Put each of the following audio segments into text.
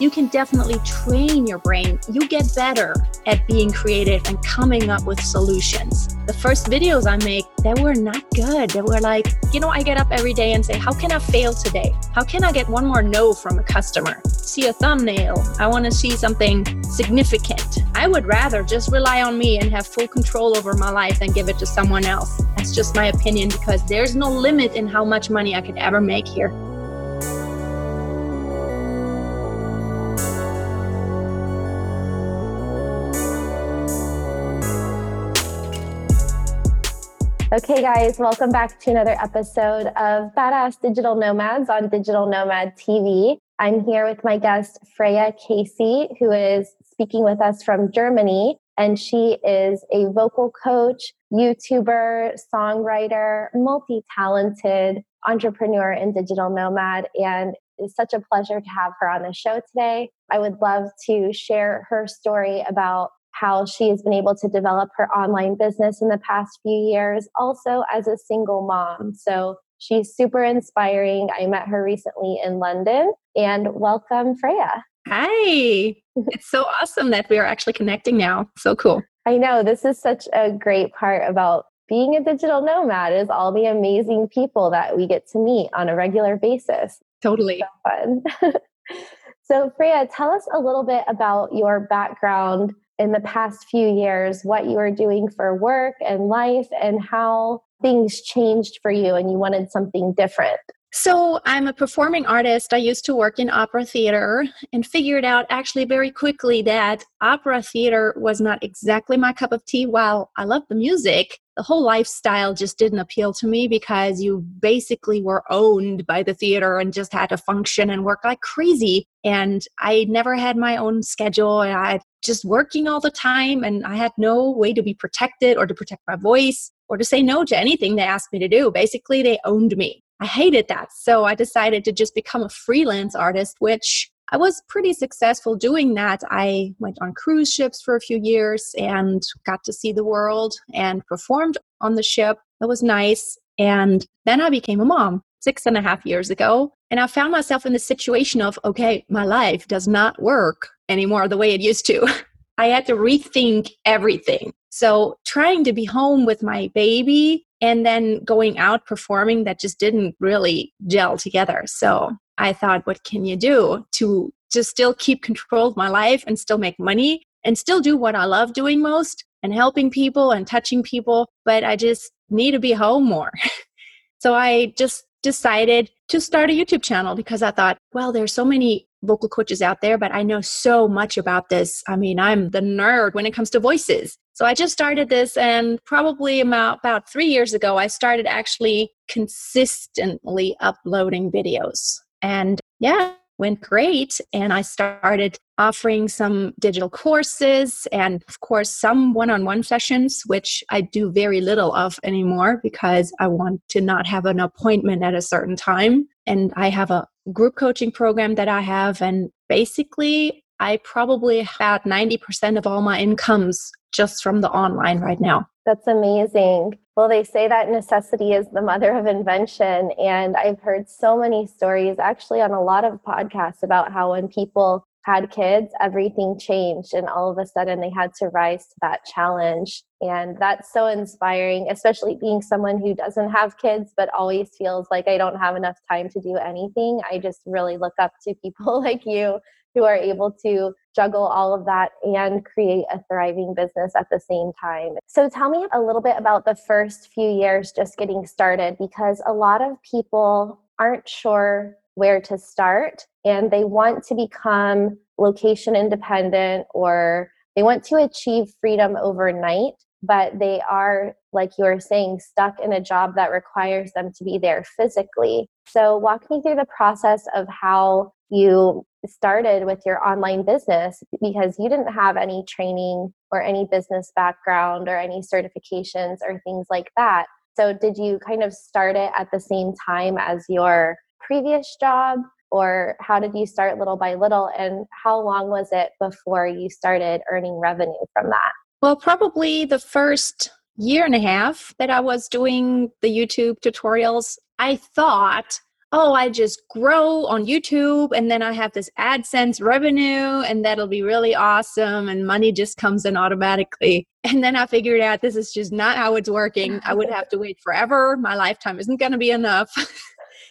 you can definitely train your brain. You get better at being creative and coming up with solutions. The first videos I make, they were not good. They were like, you know, I get up every day and say, how can I fail today? How can I get one more no from a customer? See a thumbnail. I want to see something significant. I would rather just rely on me and have full control over my life than give it to someone else. That's just my opinion, because there's no limit in how much money I could ever make here. Okay, guys, welcome back to another episode of Badass Digital Nomads on Digital Nomad TV. I'm here with my guest, Freya Casey, who is speaking with us from Germany. And she is a vocal coach, YouTuber, songwriter, multi-talented entrepreneur and digital nomad. And it's such a pleasure to have her on the show today. I would love to share her story about how she has been able to develop her online business in the past few years, also as a single mom. So she's super inspiring. I met her recently in London. And welcome, Freya. Hi. It's so awesome that we are actually connecting now. So cool. I know. This is such a great part about being a digital nomad, is all the amazing people that we get to meet on a regular basis. Totally. It's so fun. So Freya, tell us a little bit about your background in the past few years, what you were doing for work and life, and how things changed for you and you wanted something different. So I'm a performing artist. I used to work in opera theater and figured out actually very quickly that opera theater was not exactly my cup of tea. While I loved the music, the whole lifestyle just didn't appeal to me, because you basically were owned by the theater and just had to function and work like crazy. And I never had my own schedule. And I just working all the time, and I had no way to be protected or to protect my voice or to say no to anything they asked me to do. Basically, they owned me. I hated that. So I decided to just become a freelance artist, which I was pretty successful doing that. I went on cruise ships for a few years and got to see the world and performed on the ship. That was nice. And then I became a mom 6.5 years ago. And I found myself in the situation of, okay, my life does not work anymore the way it used to. I had to rethink everything. So trying to be home with my baby and then going out performing, that just didn't really gel together. So I thought, what can you do to just still keep control of my life and still make money and still do what I love doing most and helping people and touching people, but I just need to be home more. So I just decided to start a YouTube channel, because I thought, well, there's so many vocal coaches out there, but I know so much about this. I mean, I'm the nerd when it comes to voices. So I just started this, and probably about 3 years ago, I started actually consistently uploading videos. And yeah, went great. And I started offering some digital courses and, of course, some one-on-one sessions, which I do very little of anymore because I want to not have an appointment at a certain time. And I have a group coaching program that I have. And basically, I probably had 90% of all my incomes just from the online right now. That's amazing. Well, they say that necessity is the mother of invention. And I've heard so many stories actually on a lot of podcasts about how when people had kids, everything changed. And all of a sudden they had to rise to that challenge. And that's so inspiring, especially being someone who doesn't have kids, but always feels like I don't have enough time to do anything. I just really look up to people like you who are able to juggle all of that and create a thriving business at the same time. So tell me a little bit about the first few years just getting started, because a lot of people aren't sure where to start, and they want to become location independent, or they want to achieve freedom overnight, but they are, like you were saying, stuck in a job that requires them to be there physically. So walk me through the process of how you started with your online business, because you didn't have any training or any business background or any certifications or things like that. So did you kind of start it at the same time as your previous job, or how did you start little by little, and how long was it before you started earning revenue from that? Well, probably the first 1.5 years that I was doing the YouTube tutorials, I thought oh, I just grow on YouTube and then I have this AdSense revenue and that'll be really awesome and money just comes in automatically. And then I figured out this is just not how it's working. I would have to wait forever. My lifetime isn't going to be enough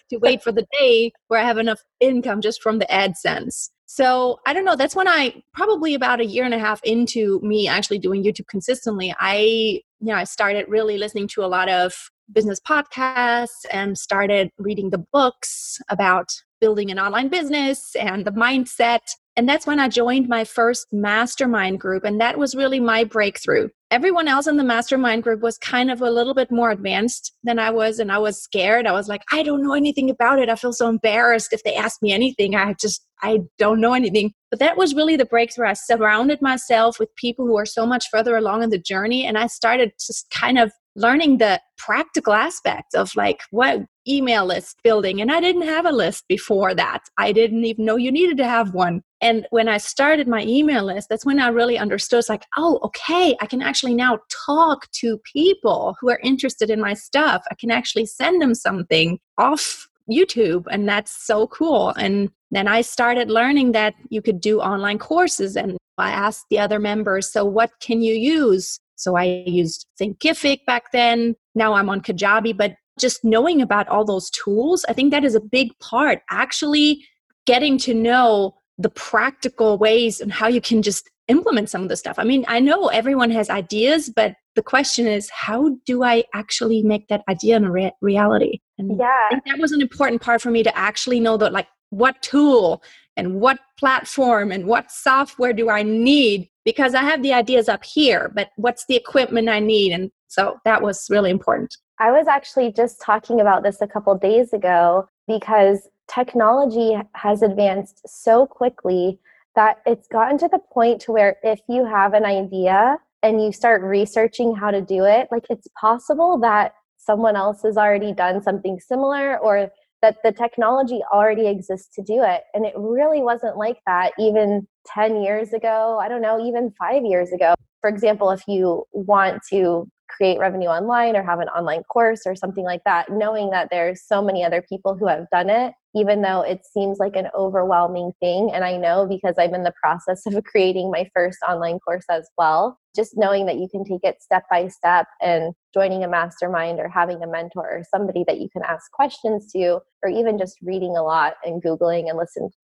to wait for the day where I have enough income just from the AdSense. So I don't know, that's when I, probably about a year and a half into me actually doing YouTube consistently, I started really listening to a lot of business podcasts and started reading the books about building an online business and the mindset. And that's when I joined my first mastermind group. And that was really my breakthrough. Everyone else in the mastermind group was kind of a little bit more advanced than I was. And I was scared. I was like, I don't know anything about it. I feel so embarrassed if they ask me anything. I don't know anything. But that was really the breakthrough. I surrounded myself with people who are so much further along in the journey. And I started just kind of learning the practical aspects of like what email list building. And I didn't have a list before that. I didn't even know you needed to have one. And when I started my email list, that's when I really understood. It's like, oh, okay, I can actually now talk to people who are interested in my stuff. I can actually send them something off YouTube. And that's so cool. And then I started learning that you could do online courses. And I asked the other members, so what can you use? So I used Thinkific back then. Now I'm on Kajabi, but just knowing about all those tools, I think that is a big part, actually getting to know the practical ways and how you can just implement some of the stuff. I mean, I know everyone has ideas, but the question is, how do I actually make that idea in reality? And yeah. I think that was an important part for me to actually know that, like, what tool and what platform and what software do I need? Because I have the ideas up here, but what's the equipment I need? And so that was really important. I was actually just talking about this a couple of days ago because technology has advanced so quickly that it's gotten to the point to where if you have an idea and you start researching how to do it, like it's possible that someone else has already done something similar or that the technology already exists to do it. And it really wasn't like that even 10 years ago, I don't know, even 5 years ago. For example, if you want to create revenue online or have an online course or something like that, knowing that there's so many other people who have done it, even though it seems like an overwhelming thing. And I know because I'm in the process of creating my first online course as well, just knowing that you can take it step by step and joining a mastermind or having a mentor or somebody that you can ask questions to, or even just reading a lot and Googling and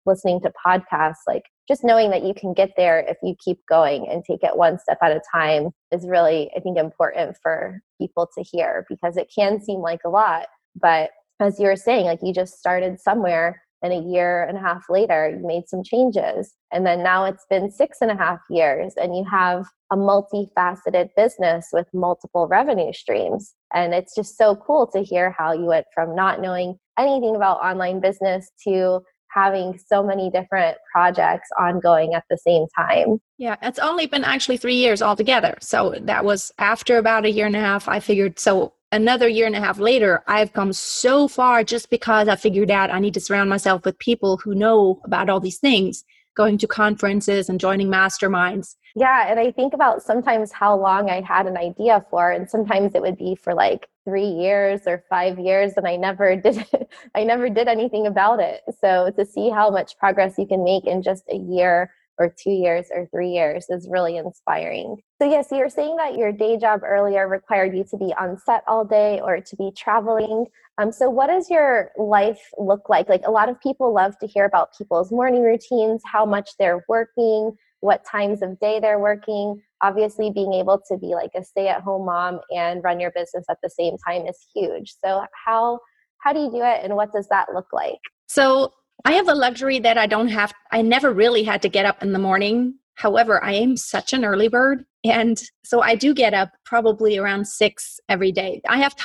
listening to podcasts, like just knowing that you can get there if you keep going and take it one step at a time is really, I think, important for people to hear because it can seem like a lot. But as you were saying, like you just started somewhere and a year and a half later, you made some changes. And then now it's been 6.5 years and you have a multifaceted business with multiple revenue streams. And it's just so cool to hear how you went from not knowing anything about online business to having so many different projects ongoing at the same time. Yeah, it's only been actually 3 years altogether. So that was after about a year and a half, I figured so. Another year and a half later, I've come so far just because I figured out I need to surround myself with people who know about all these things, going to conferences and joining masterminds. Yeah. And I think about sometimes how long I had an idea for, and sometimes it would be for like 3 years or 5 years. And I never did anything about it. So to see how much progress you can make in just a year or 2 years or 3 years is really inspiring. So yes, you were saying that your day job earlier required you to be on set all day or to be traveling. So what does your life look like? Like a lot of people love to hear about people's morning routines, how much they're working, what times of day they're working. Obviously being able to be like a stay-at-home mom and run your business at the same time is huge. So how do you do it and what does that look like? So I have the luxury that I never really had to get up in the morning. However, I am such an early bird. And so I do get up probably around 6 every day. I have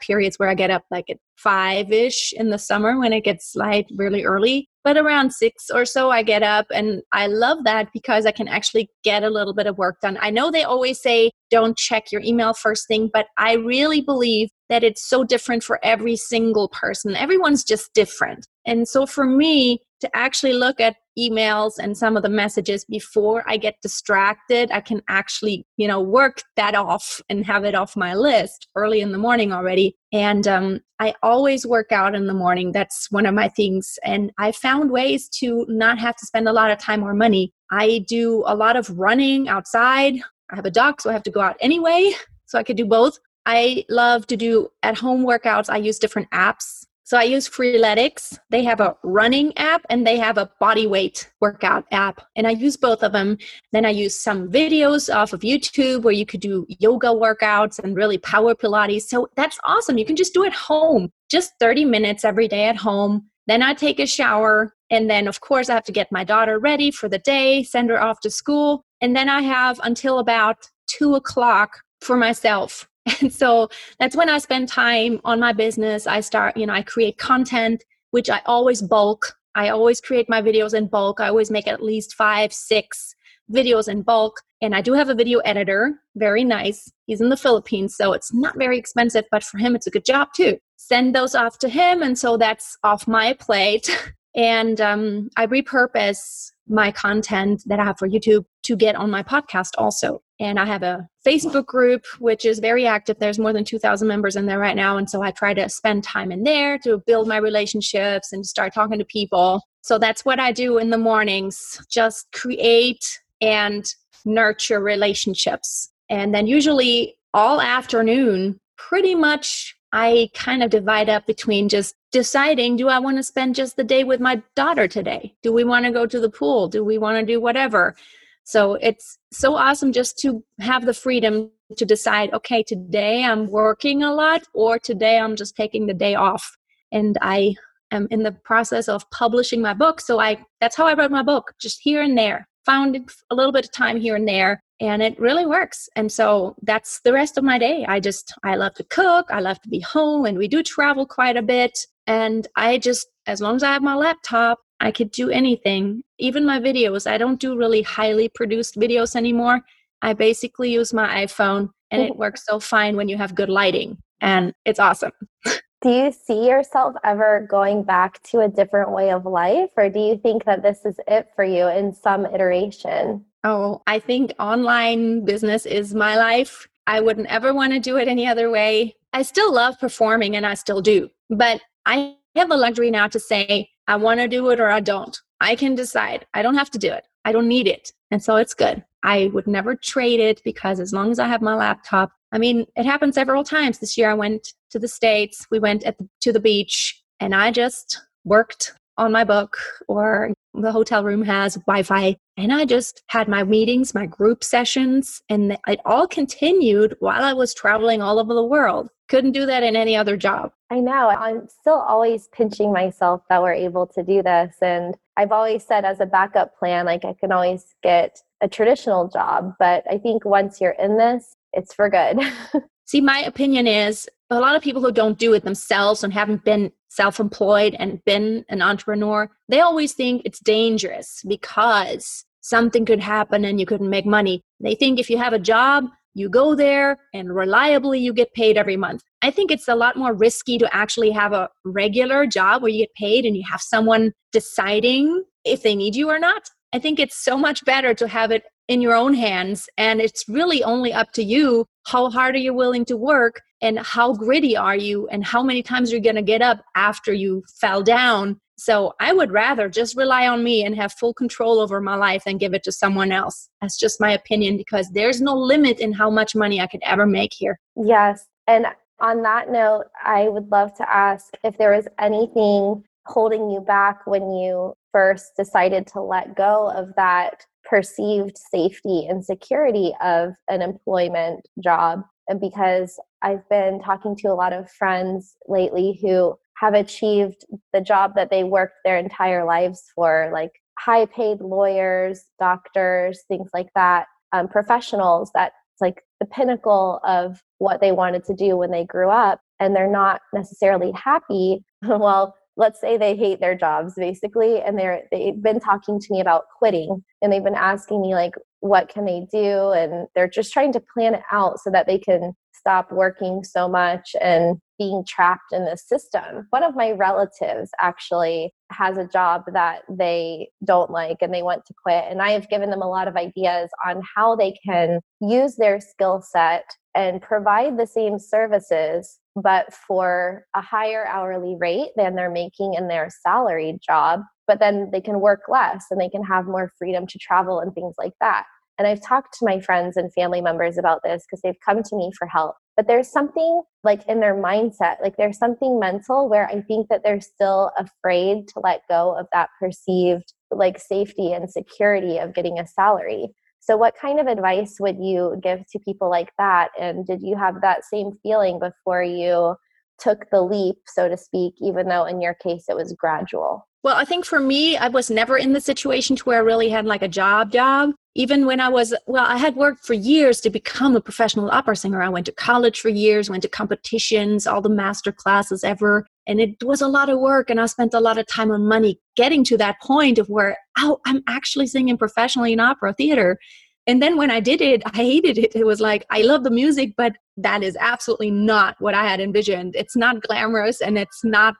periods where I get up like at 5-ish in the summer when it gets light really early. But around 6 or so I get up and I love that because I can actually get a little bit of work done. I know they always say, don't check your email first thing, but I really believe that it's so different for every single person. Everyone's just different. And so for me to actually look at emails and some of the messages before I get distracted, I can actually, you know, work that off and have it off my list early in the morning already. And I always work out in the morning. That's one of my things. And I found ways to not have to spend a lot of time or money. I do a lot of running outside. I have a dog, so I have to go out anyway. So I could do both. I love to do at-home workouts. I use different apps. So I use Freeletics. They have a running app and they have a body weight workout app. And I use both of them. Then I use some videos off of YouTube where you could do yoga workouts and really power Pilates. So that's awesome. You can just do it at home, just 30 minutes every day at home. Then I take a shower. And then, of course, I have to get my daughter ready for the day, send her off to school. And then I have until about 2 o'clock for myself. And so that's when I spend time on my business. I start, you know, I create content, which I always bulk. I always create my videos in bulk. I always make at least 5-6 videos in bulk. And I do have a video editor, very nice. He's in the Philippines, so it's not very expensive, but for him, it's a good job too. Send those off to him. And so that's off my plate. And I repurpose my content that I have for YouTube to get on my podcast also. And I have a Facebook group, which is very active. There's more than 2,000 members in there right now. And so I try to spend time in there to build my relationships and start talking to people. So that's what I do in the mornings, just create and nurture relationships. And then usually all afternoon, pretty much I kind of divide up between just deciding, do I want to spend just the day with my daughter today? Do we want to go to the pool? Do we want to do whatever? So it's so awesome just to have the freedom to decide, okay, today I'm working a lot, or today I'm just taking the day off. And I am in the process of publishing my book. So that's how I wrote my book, just here and there. Found a little bit of time here and there, and it really works. And so that's the rest of my day. I love to cook. I love to be home, and we do travel quite a bit. And I just, as long as I have my laptop, I could do anything. Even my videos, I don't do really highly produced videos anymore. I basically use my iPhone, and it works so fine when you have good lighting, and it's awesome. Do you see yourself ever going back to a different way of life, or do you think that this is it for you in some iteration? Oh, I think online business is my life. I wouldn't ever want to do it any other way. I still love performing, and I still do, but I have the luxury now to say, I want to do it or I don't. I can decide. I don't have to do it. I don't need it. And so it's good. I would never trade it, because as long as I have my laptop, I mean, it happened several times. This year I went to the States. We went to the beach, and I just worked on my book, or the hotel room has Wi-Fi. And I just had my meetings, my group sessions, and it all continued while I was traveling all over the world. Couldn't do that in any other job. I know. I'm still always pinching myself that we're able to do this. And I've always said as a backup plan, like I can always get a traditional job. But I think once you're in this, it's for good. See, my opinion is a lot of people who don't do it themselves and haven't been self-employed and been an entrepreneur, they always think it's dangerous because something could happen and you couldn't make money. They think if you have a job, you go there and reliably you get paid every month. I think it's a lot more risky to actually have a regular job where you get paid and you have someone deciding if they need you or not. I think it's so much better to have it in your own hands. And it's really only up to you. How hard are you willing to work, and how gritty are you, and how many times you're going to get up after you fell down? So I would rather just rely on me and have full control over my life than give it to someone else. That's just my opinion, because there's no limit in how much money I could ever make here. Yes. And on that note, I would love to ask if there was anything holding you back when you first decided to let go of that perceived safety and security of an employment job. And because I've been talking to a lot of friends lately who have achieved the job that they worked their entire lives for, like high paid lawyers, doctors, things like that, professionals, that's like the pinnacle of what they wanted to do when they grew up, and they're not necessarily happy. Well, let's say they hate their jobs basically, and they've been talking to me about quitting, and they've been asking me like, what can they do? And they're just trying to plan it out so that they can stop working so much and being trapped in this system. One of my relatives actually has a job that they don't like and they want to quit. And I have given them a lot of ideas on how they can use their skill set and provide the same services, but for a higher hourly rate than they're making in their salaried job. But then they can work less and they can have more freedom to travel and things like that. And I've talked to my friends and family members about this because they've come to me for help. But there's something like in their mindset, like there's something mental where I think that they're still afraid to let go of that perceived like safety and security of getting a salary. So what kind of advice would you give to people like that? And did you have that same feeling before you took the leap, so to speak, even though in your case it was gradual? Well, I think for me, I was never in the situation to where I really had like a job. Even when I was, I had worked for years to become a professional opera singer. I went to college for years, went to competitions, all the master classes ever. And it was a lot of work. And I spent a lot of time and money getting to that point of where, I'm actually singing professionally in opera theater. And then when I did it, I hated it. It was like, I love the music, but that is absolutely not what I had envisioned. It's not glamorous and it's not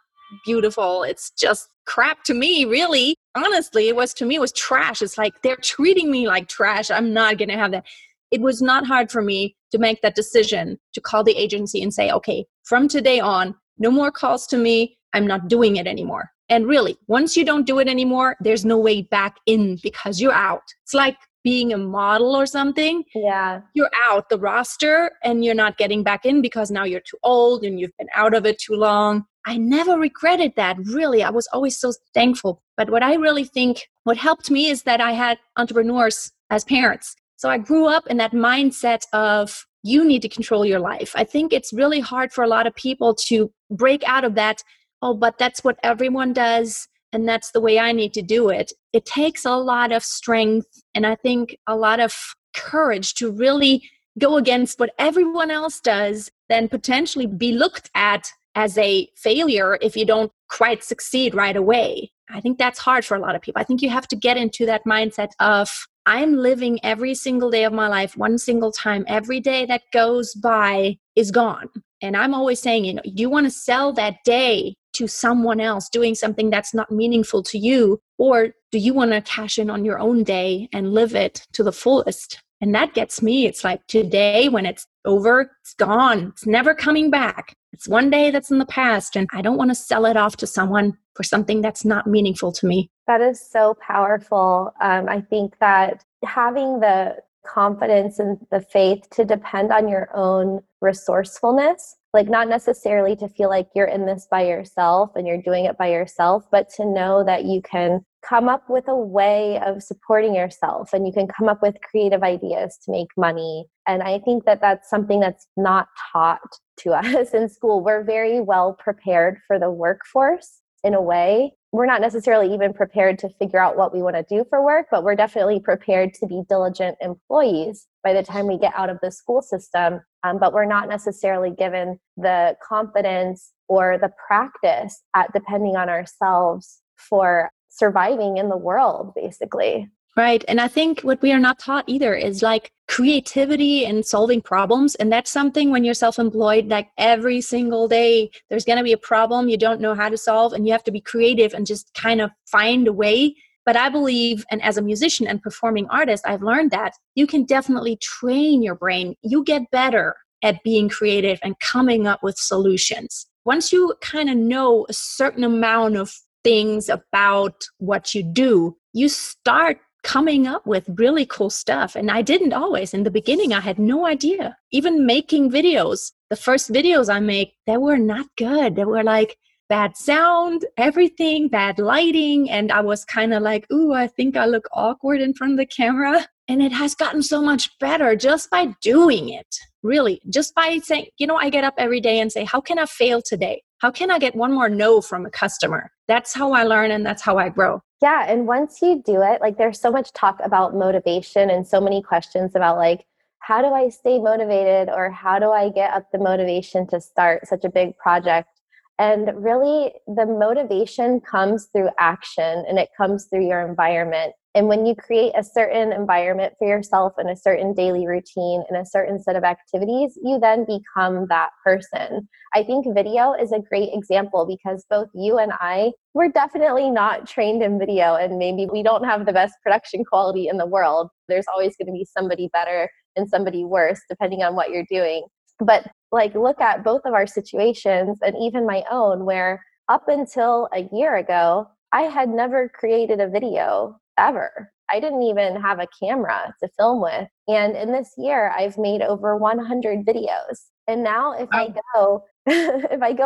beautiful. It's just crap to me, really. Honestly, it was trash. It's like, they're treating me like trash. I'm not going to have that. It was not hard for me to make that decision to call the agency and say, okay, from today on, no more calls to me. I'm not doing it anymore. And really, once you don't do it anymore, there's no way back in because you're out. It's like being a model or something. Yeah. You're out the roster and you're not getting back in because now you're too old and you've been out of it too long. I never regretted that, really. I was always so thankful. But what I really think, what helped me is that I had entrepreneurs as parents. So I grew up in that mindset of you need to control your life. I think it's really hard for a lot of people to break out of that, but that's what everyone does, and that's the way I need to do it. It takes a lot of strength, and I think a lot of courage to really go against what everyone else does, then potentially be looked at as a failure if you don't quite succeed right away. I think that's hard for a lot of people. I think you have to get into that mindset of, I'm living every single day of my life, one single time. Every day that goes by is gone. And I'm always saying, you want to sell that day to someone else doing something that's not meaningful to you, or do you want to cash in on your own day and live it to the fullest? And that gets me. It's like today, when it's over, it's gone. It's never coming back. It's one day that's in the past. And I don't want to sell it off to someone for something that's not meaningful to me. That is so powerful. I think that having the confidence and the faith to depend on your own resourcefulness, like not necessarily to feel like you're in this by yourself and you're doing it by yourself, but to know that you can come up with a way of supporting yourself and you can come up with creative ideas to make money. And I think that that's something that's not taught to us in school. We're very well prepared for the workforce in a way. We're not necessarily even prepared to figure out what we want to do for work, but we're definitely prepared to be diligent employees by the time we get out of the school system. But we're not necessarily given the confidence or the practice at depending on ourselves for surviving in the world, basically. Right. And I think what we are not taught either is like creativity and solving problems. And that's something when you're self-employed, like every single day, there's going to be a problem you don't know how to solve and you have to be creative and just kind of find a way. But I believe, and as a musician and performing artist, I've learned that you can definitely train your brain. You get better at being creative and coming up with solutions. Once you kind of know a certain amount of things about what you do, you start coming up with really cool stuff. And I didn't always. In the beginning, I had no idea. Even making videos, the first videos I made, they were not good. They were like bad sound, everything, bad lighting. And I was kind of like, I think I look awkward in front of the camera. And it has gotten so much better just by doing it, really. Just by saying, I get up every day and say, how can I fail today? How can I get one more no from a customer? That's how I learn and that's how I grow. Yeah. And once you do it, like there's so much talk about motivation and so many questions about like, how do I stay motivated or how do I get up the motivation to start such a big project? And really the motivation comes through action and it comes through your environment. And when you create a certain environment for yourself and a certain daily routine and a certain set of activities, you then become that person. I think video is a great example because both you and I were definitely not trained in video, and maybe we don't have the best production quality in the world. There's always going to be somebody better and somebody worse depending on what you're doing. But like, look at both of our situations and even my own, where up until a year ago, I had never created a video ever. I didn't even have a camera to film with. And in this year, I've made over 100 videos. And now if I go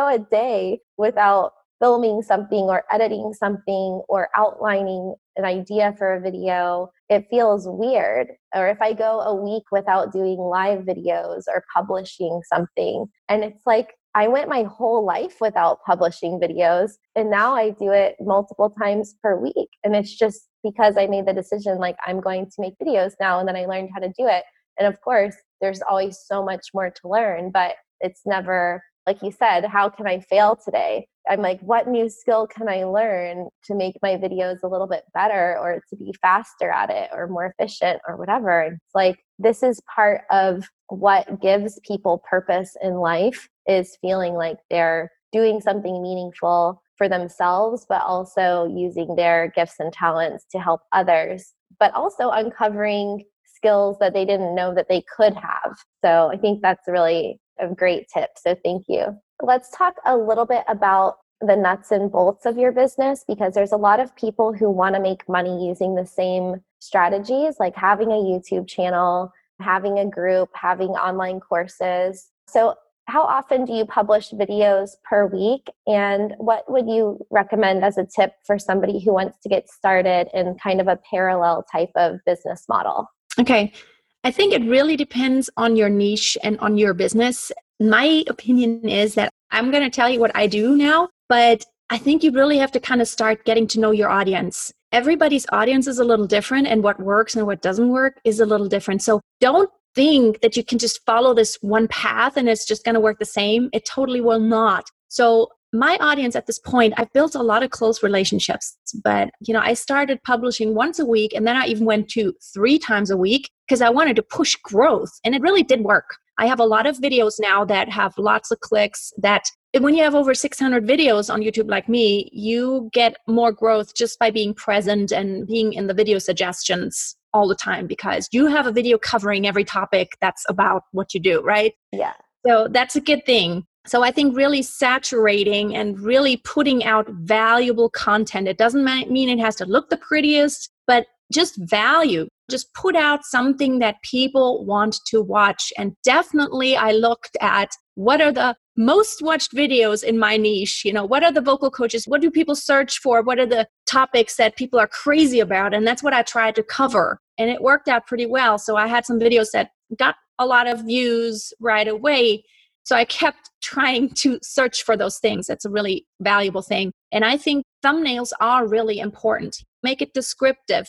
a day without filming something or editing something or outlining an idea for a video, it feels weird. Or if I go a week without doing live videos or publishing something, and it's like, I went my whole life without publishing videos, and now I do it multiple times per week. And it's just because I made the decision, like, I'm going to make videos now, and then I learned how to do it. And of course, there's always so much more to learn, but it's never, like you said, how can I fail today? I'm like, what new skill can I learn to make my videos a little bit better or to be faster at it or more efficient or whatever? And it's like, this is part of what gives people purpose in life, is feeling like they're doing something meaningful for themselves, but also using their gifts and talents to help others, but also uncovering skills that they didn't know that they could have. So I think that's really a great tip. So thank you. Let's talk a little bit about the nuts and bolts of your business, because there's a lot of people who want to make money using the same strategies, like having a YouTube channel, having a group, having online courses. So how often do you publish videos per week? And what would you recommend as a tip for somebody who wants to get started in kind of a parallel type of business model? Okay. I think it really depends on your niche and on your business. My opinion is that I'm going to tell you what I do now, but I think you really have to kind of start getting to know your audience. Everybody's audience is a little different, and what works and what doesn't work is a little different. So don't think that you can just follow this one path and it's just going to work the same. It totally will not. So my audience at this point, I've built a lot of close relationships, but I started publishing once a week, and then I even went to 3 times a week because I wanted to push growth, and it really did work. I have a lot of videos now that have lots of clicks. That when you have over 600 videos on YouTube like me, you get more growth just by being present and being in the video suggestions all the time, because you have a video covering every topic that's about what you do, right? Yeah. So that's a good thing. So I think really saturating and really putting out valuable content. It doesn't mean it has to look the prettiest, but just value. Just put out something that people want to watch. And definitely I looked at what are the most watched videos in my niche. What are the vocal coaches? What do people search for? What are the topics that people are crazy about? And that's what I tried to cover. And it worked out pretty well. So I had some videos that got a lot of views right away. So I kept trying to search for those things. That's a really valuable thing. And I think thumbnails are really important. Make it descriptive.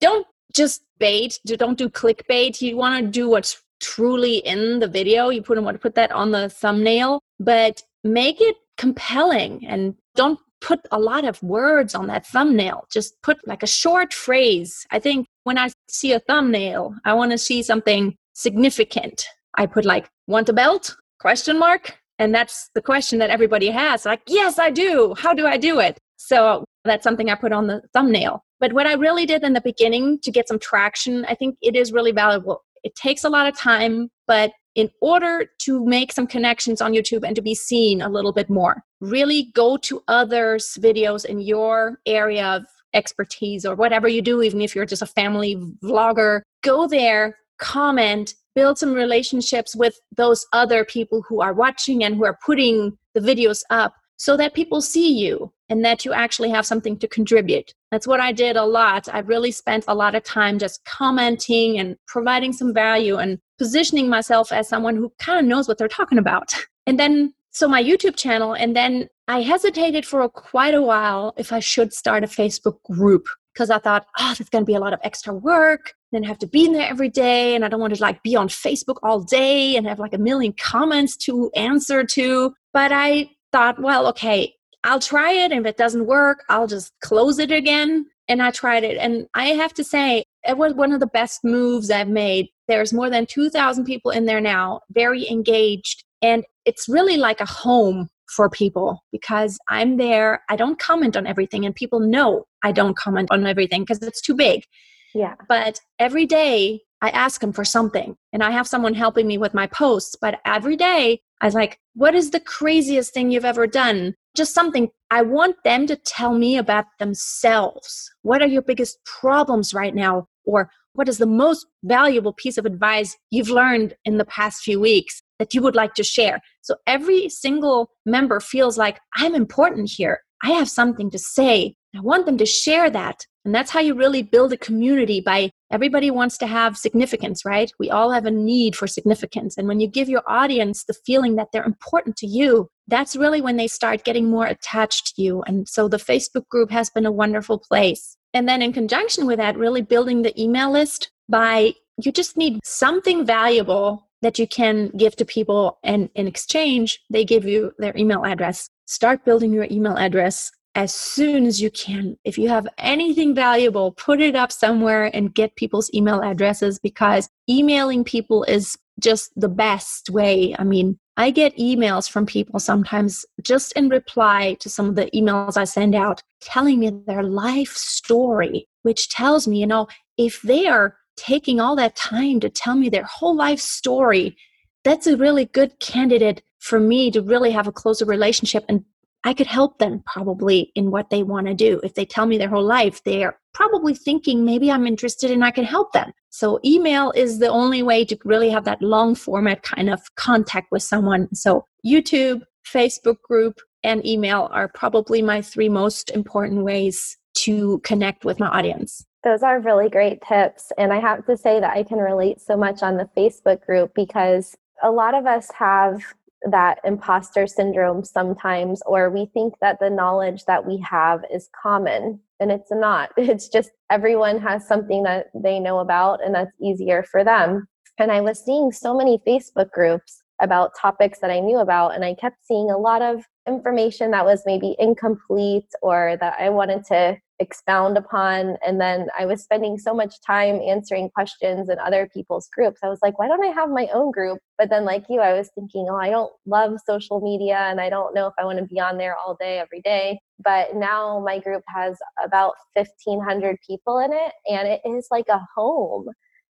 Don't just bait. Don't do clickbait. You want to do what's truly in the video. You want to put that on the thumbnail, but make it compelling, and don't put a lot of words on that thumbnail. Just put like a short phrase. I think when I see a thumbnail, I want to see something significant. I put like, want a belt? ? And that's the question that everybody has. Like, yes, I do. How do I do it? So that's something I put on the thumbnail. But what I really did in the beginning to get some traction, I think it is really valuable. It takes a lot of time, but in order to make some connections on YouTube and to be seen a little bit more, really go to others' videos in your area of expertise or whatever you do, even if you're just a family vlogger. Go there, comment, build some relationships with those other people who are watching and who are putting the videos up, so that people see you and that you actually have something to contribute. That's what I did a lot. I really spent a lot of time just commenting and providing some value and positioning myself as someone who kind of knows what they're talking about. And then, so my YouTube channel, and then I hesitated for quite a while if I should start a Facebook group, because I thought, that's going to be a lot of extra work. Then I have to be in there every day, and I don't want to like be on Facebook all day and have like a million comments to answer to. But I thought, well, okay, I'll try it. And if it doesn't work, I'll just close it again. and I tried it. And I have to say, it was one of the best moves I've made. There's more than 2,000 people in there now, very engaged. And it's really like a home for people because I'm there. I don't comment on everything, and people know I don't comment on everything because it's too big. Yeah. But every day I ask them for something, and I have someone helping me with my posts. But every day I was like, what is the craziest thing you've ever done? Just something. I want them to tell me about themselves. What are your biggest problems right now? Or what is the most valuable piece of advice you've learned in the past few weeks that you would like to share? So every single member feels like, I'm important here. I have something to say. I want them to share that. And that's how you really build a community, by everybody wants to have significance, right? We all have a need for significance. And when you give your audience the feeling that they're important to you, that's really when they start getting more attached to you. And so the Facebook group has been a wonderful place. And then in conjunction with that, really building the email list by, you just need something valuable that you can give to people. And in exchange, they give you their email address. Start building your email address as soon as you can. If you have anything valuable, put it up somewhere and get people's email addresses, because emailing people is just the best way. I mean, I get emails from people sometimes just in reply to some of the emails I send out, telling me their life story, which tells me, you know, if they are taking all that time to tell me their whole life story, that's a really good candidate for me to really have a closer relationship, and I could help them probably in what they want to do. If they tell me their whole life, they're probably thinking, maybe I'm interested and I can help them. So email is the only way to really have that long format kind of contact with someone. So YouTube, Facebook group, and email are probably my three most important ways to connect with my audience. Those are really great tips. And I have to say that I can relate so much on the Facebook group, because a lot of us have that imposter syndrome sometimes, or we think that the knowledge that we have is common, and it's not. It's just everyone has something that they know about, and that's easier for them. And I was seeing so many Facebook groups about topics that I knew about, and I kept seeing a lot of information that was maybe incomplete or that I wanted to expound upon. And then I was spending so much time answering questions in other people's groups. I was like, why don't I have my own group? But then, like you, I was thinking, oh, I don't love social media, and I don't know if I want to be on there all day, every day. But now my group has about 1,500 people in it, and it is like a home.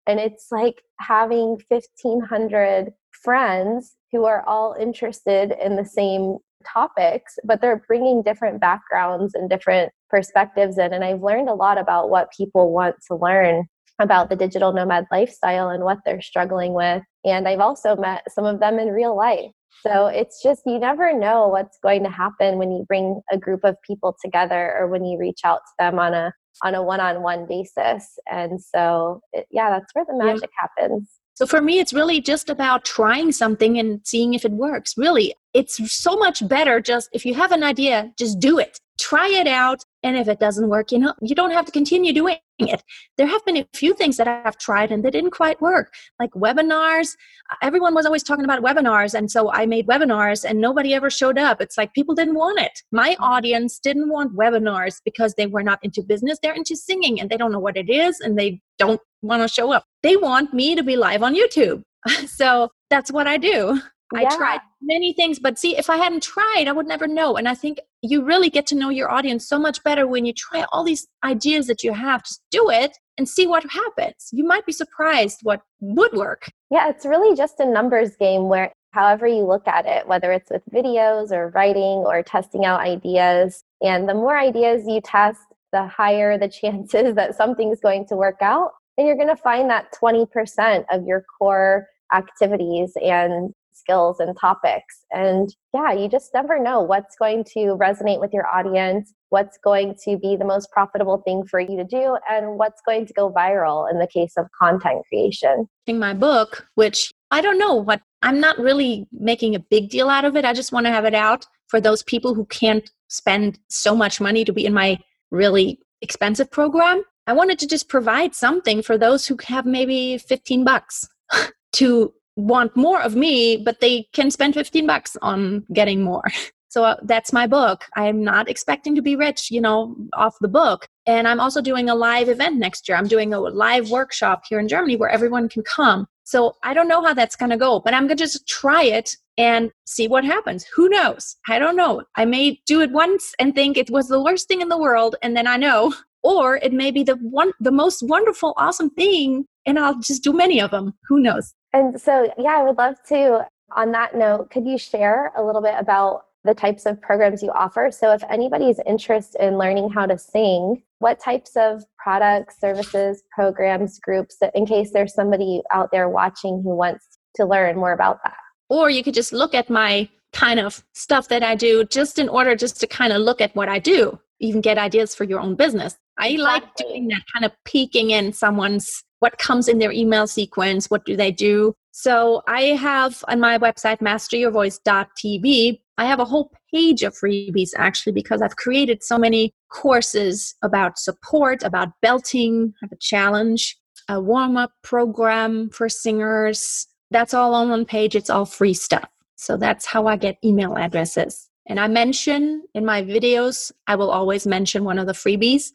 And it's like having 1,500 friends who are all interested in the same topics, but they're bringing different backgrounds and different perspectives in. And I've learned a lot about what people want to learn about the digital nomad lifestyle and what they're struggling with. And I've also met some of them in real life. So it's just, you never know what's going to happen when you bring a group of people together, or when you reach out to them on a one-on-one basis. And so, that's where the magic happens. So for me, it's really just about trying something and seeing if it works. Really, it's so much better just, if you have an idea, just do it. Try it out. And if it doesn't work, you don't have to continue doing it. There have been a few things that I've tried and they didn't quite work, like webinars. Everyone was always talking about webinars. And so I made webinars and nobody ever showed up. It's like people didn't want it. My audience didn't want webinars because they were not into business. They're into singing and they don't know what it is and they don't want to show up. They want me to be live on YouTube. So that's what I do. Yeah. I tried many things, but see, if I hadn't tried, I would never know. And I think you really get to know your audience so much better when you try all these ideas that you have. Just do it and see what happens. You might be surprised what would work. Yeah, it's really just a numbers game where however you look at it, whether it's with videos or writing or testing out ideas. And the more ideas you test, the higher the chances that something's going to work out. And you're going to find that 20% of your core activities and skills and topics. And yeah, you just never know what's going to resonate with your audience, what's going to be the most profitable thing for you to do, and what's going to go viral in the case of content creation. In my book, which I don't know what, I'm not really making a big deal out of it. I just want to have it out for those people who can't spend so much money to be in my really expensive program. I wanted to just provide something for those who have maybe $15 to want more of me, but they can spend $15 on getting more. So that's my book. I'm not expecting to be rich, you know, off the book. And I'm also doing a live event next year. I'm doing a live workshop here in Germany where everyone can come. So I don't know how that's going to go, but I'm going to just try it and see what happens. Who knows? I don't know. I may do it once and think it was the worst thing in the world. And then I know, or it may be the most wonderful, awesome thing. And I'll just do many of them. Who knows? And so, yeah, I would love to, on that note, could you share a little bit about the types of programs you offer? So if anybody's interested in learning how to sing, what types of products, services, programs, groups, in case there's somebody out there watching who wants to learn more about that? Or you could just look at my kind of stuff that I do just to kind of look at what I do, even get ideas for your own business. I like doing that kind of peeking in someone's, what comes in their email sequence, what do they do? So I have on my website, masteryourvoice.tv, I have a whole page of freebies actually, because I've created so many courses about support, about belting, I have a challenge, a warm-up program for singers. That's all on one page. It's all free stuff. So that's how I get email addresses. And I mention in my videos, I will always mention one of the freebies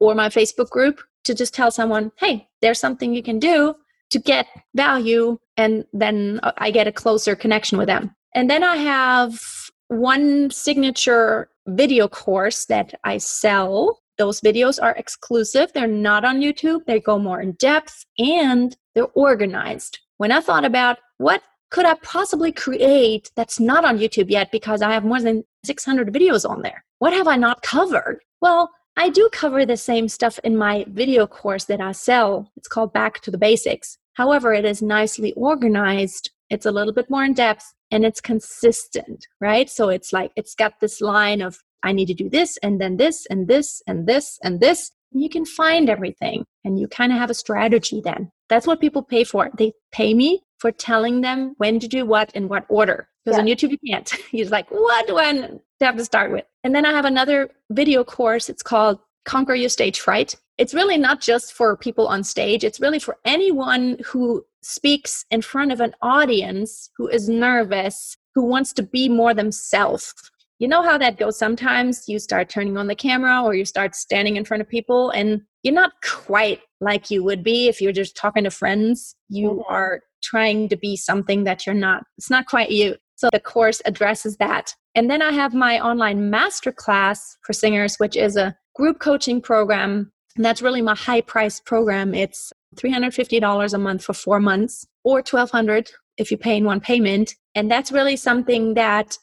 or my Facebook group to just tell someone, hey, there's something you can do to get value. And then I get a closer connection with them. And then I have one signature video course that I sell. Those videos are exclusive. They're not on YouTube. They go more in depth and they're organized. When I thought about what could I possibly create that's not on YouTube yet, because I have more than 600 videos on there. What have I not covered? Well, I do cover the same stuff in my video course that I sell. It's called Back to the Basics. However, it is nicely organized. It's a little bit more in depth and it's consistent, right? So it's like, it's got this line of, I need to do this and then this and this and this and this. And you can find everything and you kind of have a strategy then. That's what people pay for. They pay me for telling them when to do what in what order. Because on YouTube, you can't. You're like, what do I have to start with? And then I have another video course. It's called Conquer Your Stage Fright. It's really not just for people on stage. It's really for anyone who speaks in front of an audience, who is nervous, who wants to be more themselves. You know how that goes sometimes? You start turning on the camera or you start standing in front of people and you're not quite like you would be if you're just talking to friends. You are trying to be something that you're not. It's not quite you. So the course addresses that. And then I have my online masterclass for singers, which is a group coaching program. And that's really my high price program. It's $350 a month for 4 months or $1,200 if you pay in one payment. And that's really something that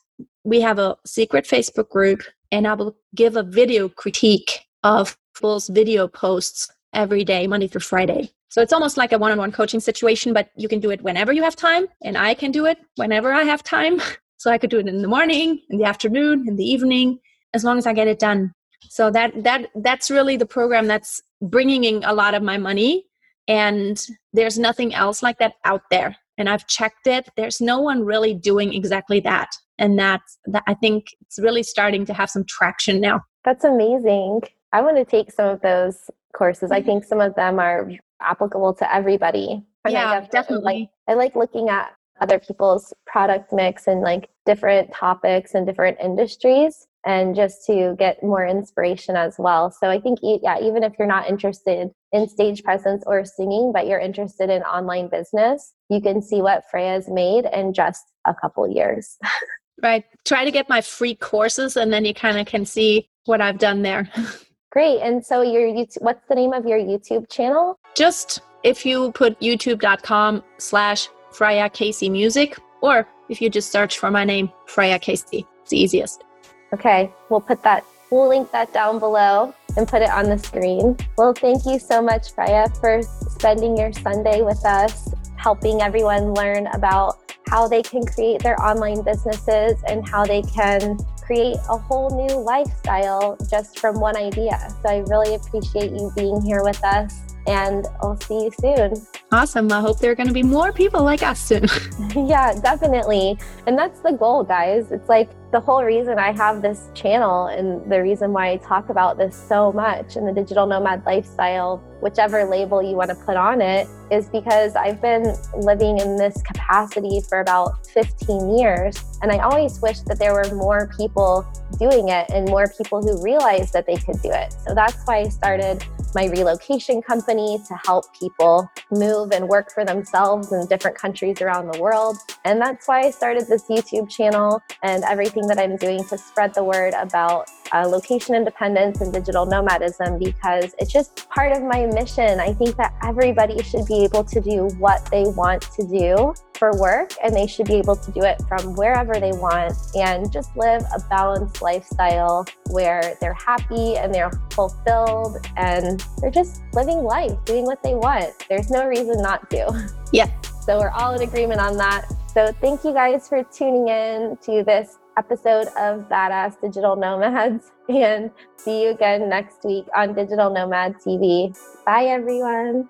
we have a secret Facebook group, and I will give a video critique of people's video posts every day, Monday through Friday. So it's almost like a one-on-one coaching situation, but you can do it whenever you have time, and I can do it whenever I have time. So I could do it in the morning, in the afternoon, in the evening, as long as I get it done. So that's really the program that's bringing in a lot of my money, and there's nothing else like that out there. And I've checked it. There's no one really doing exactly that. And that I think it's really starting to have some traction now. That's amazing. I want to take some of those courses. Mm-hmm. I think some of them are applicable to everybody. And yeah, definitely. I like looking at other people's product mix and like different topics and different industries, and just to get more inspiration as well. So I think, even if you're not interested in stage presence or singing, but you're interested in online business, you can see what Freya's made in just a couple years. Right. Try to get my free courses and then you kind of can see what I've done there. Great. And so what's the name of your YouTube channel? Just if you put youtube.com/Freya Casey Music, or if you just search for my name, Freya Casey, it's the easiest. Okay, we'll link that down below and put it on the screen. Well, thank you so much, Freya, for spending your Sunday with us, helping everyone learn about how they can create their online businesses and how they can create a whole new lifestyle just from one idea. So I really appreciate you being here with us and I'll see you soon. Awesome. I hope there are going to be more people like us soon. Yeah, definitely. And that's the goal, guys. It's like the whole reason I have this channel and the reason why I talk about this so much in the digital nomad lifestyle, whichever label you want to put on it, is because I've been living in this capacity for about 15 years. And I always wish that there were more people doing it and more people who realized that they could do it. So that's why I started my relocation company to help people move and work for themselves in different countries around the world. And that's why I started this YouTube channel and everything that I'm doing to spread the word about location independence and digital nomadism, because it's just part of my mission. I think that everybody should be able to do what they want to do for work, and they should be able to do it from wherever they want and just live a balanced lifestyle where they're happy and they're fulfilled and they're just living life, doing what they want. There's no reason not to. Yeah. So we're all in agreement on that. So thank you guys for tuning in to this episode of Badass Digital Nomads, and see you again next week on Digital Nomad TV. Bye, everyone.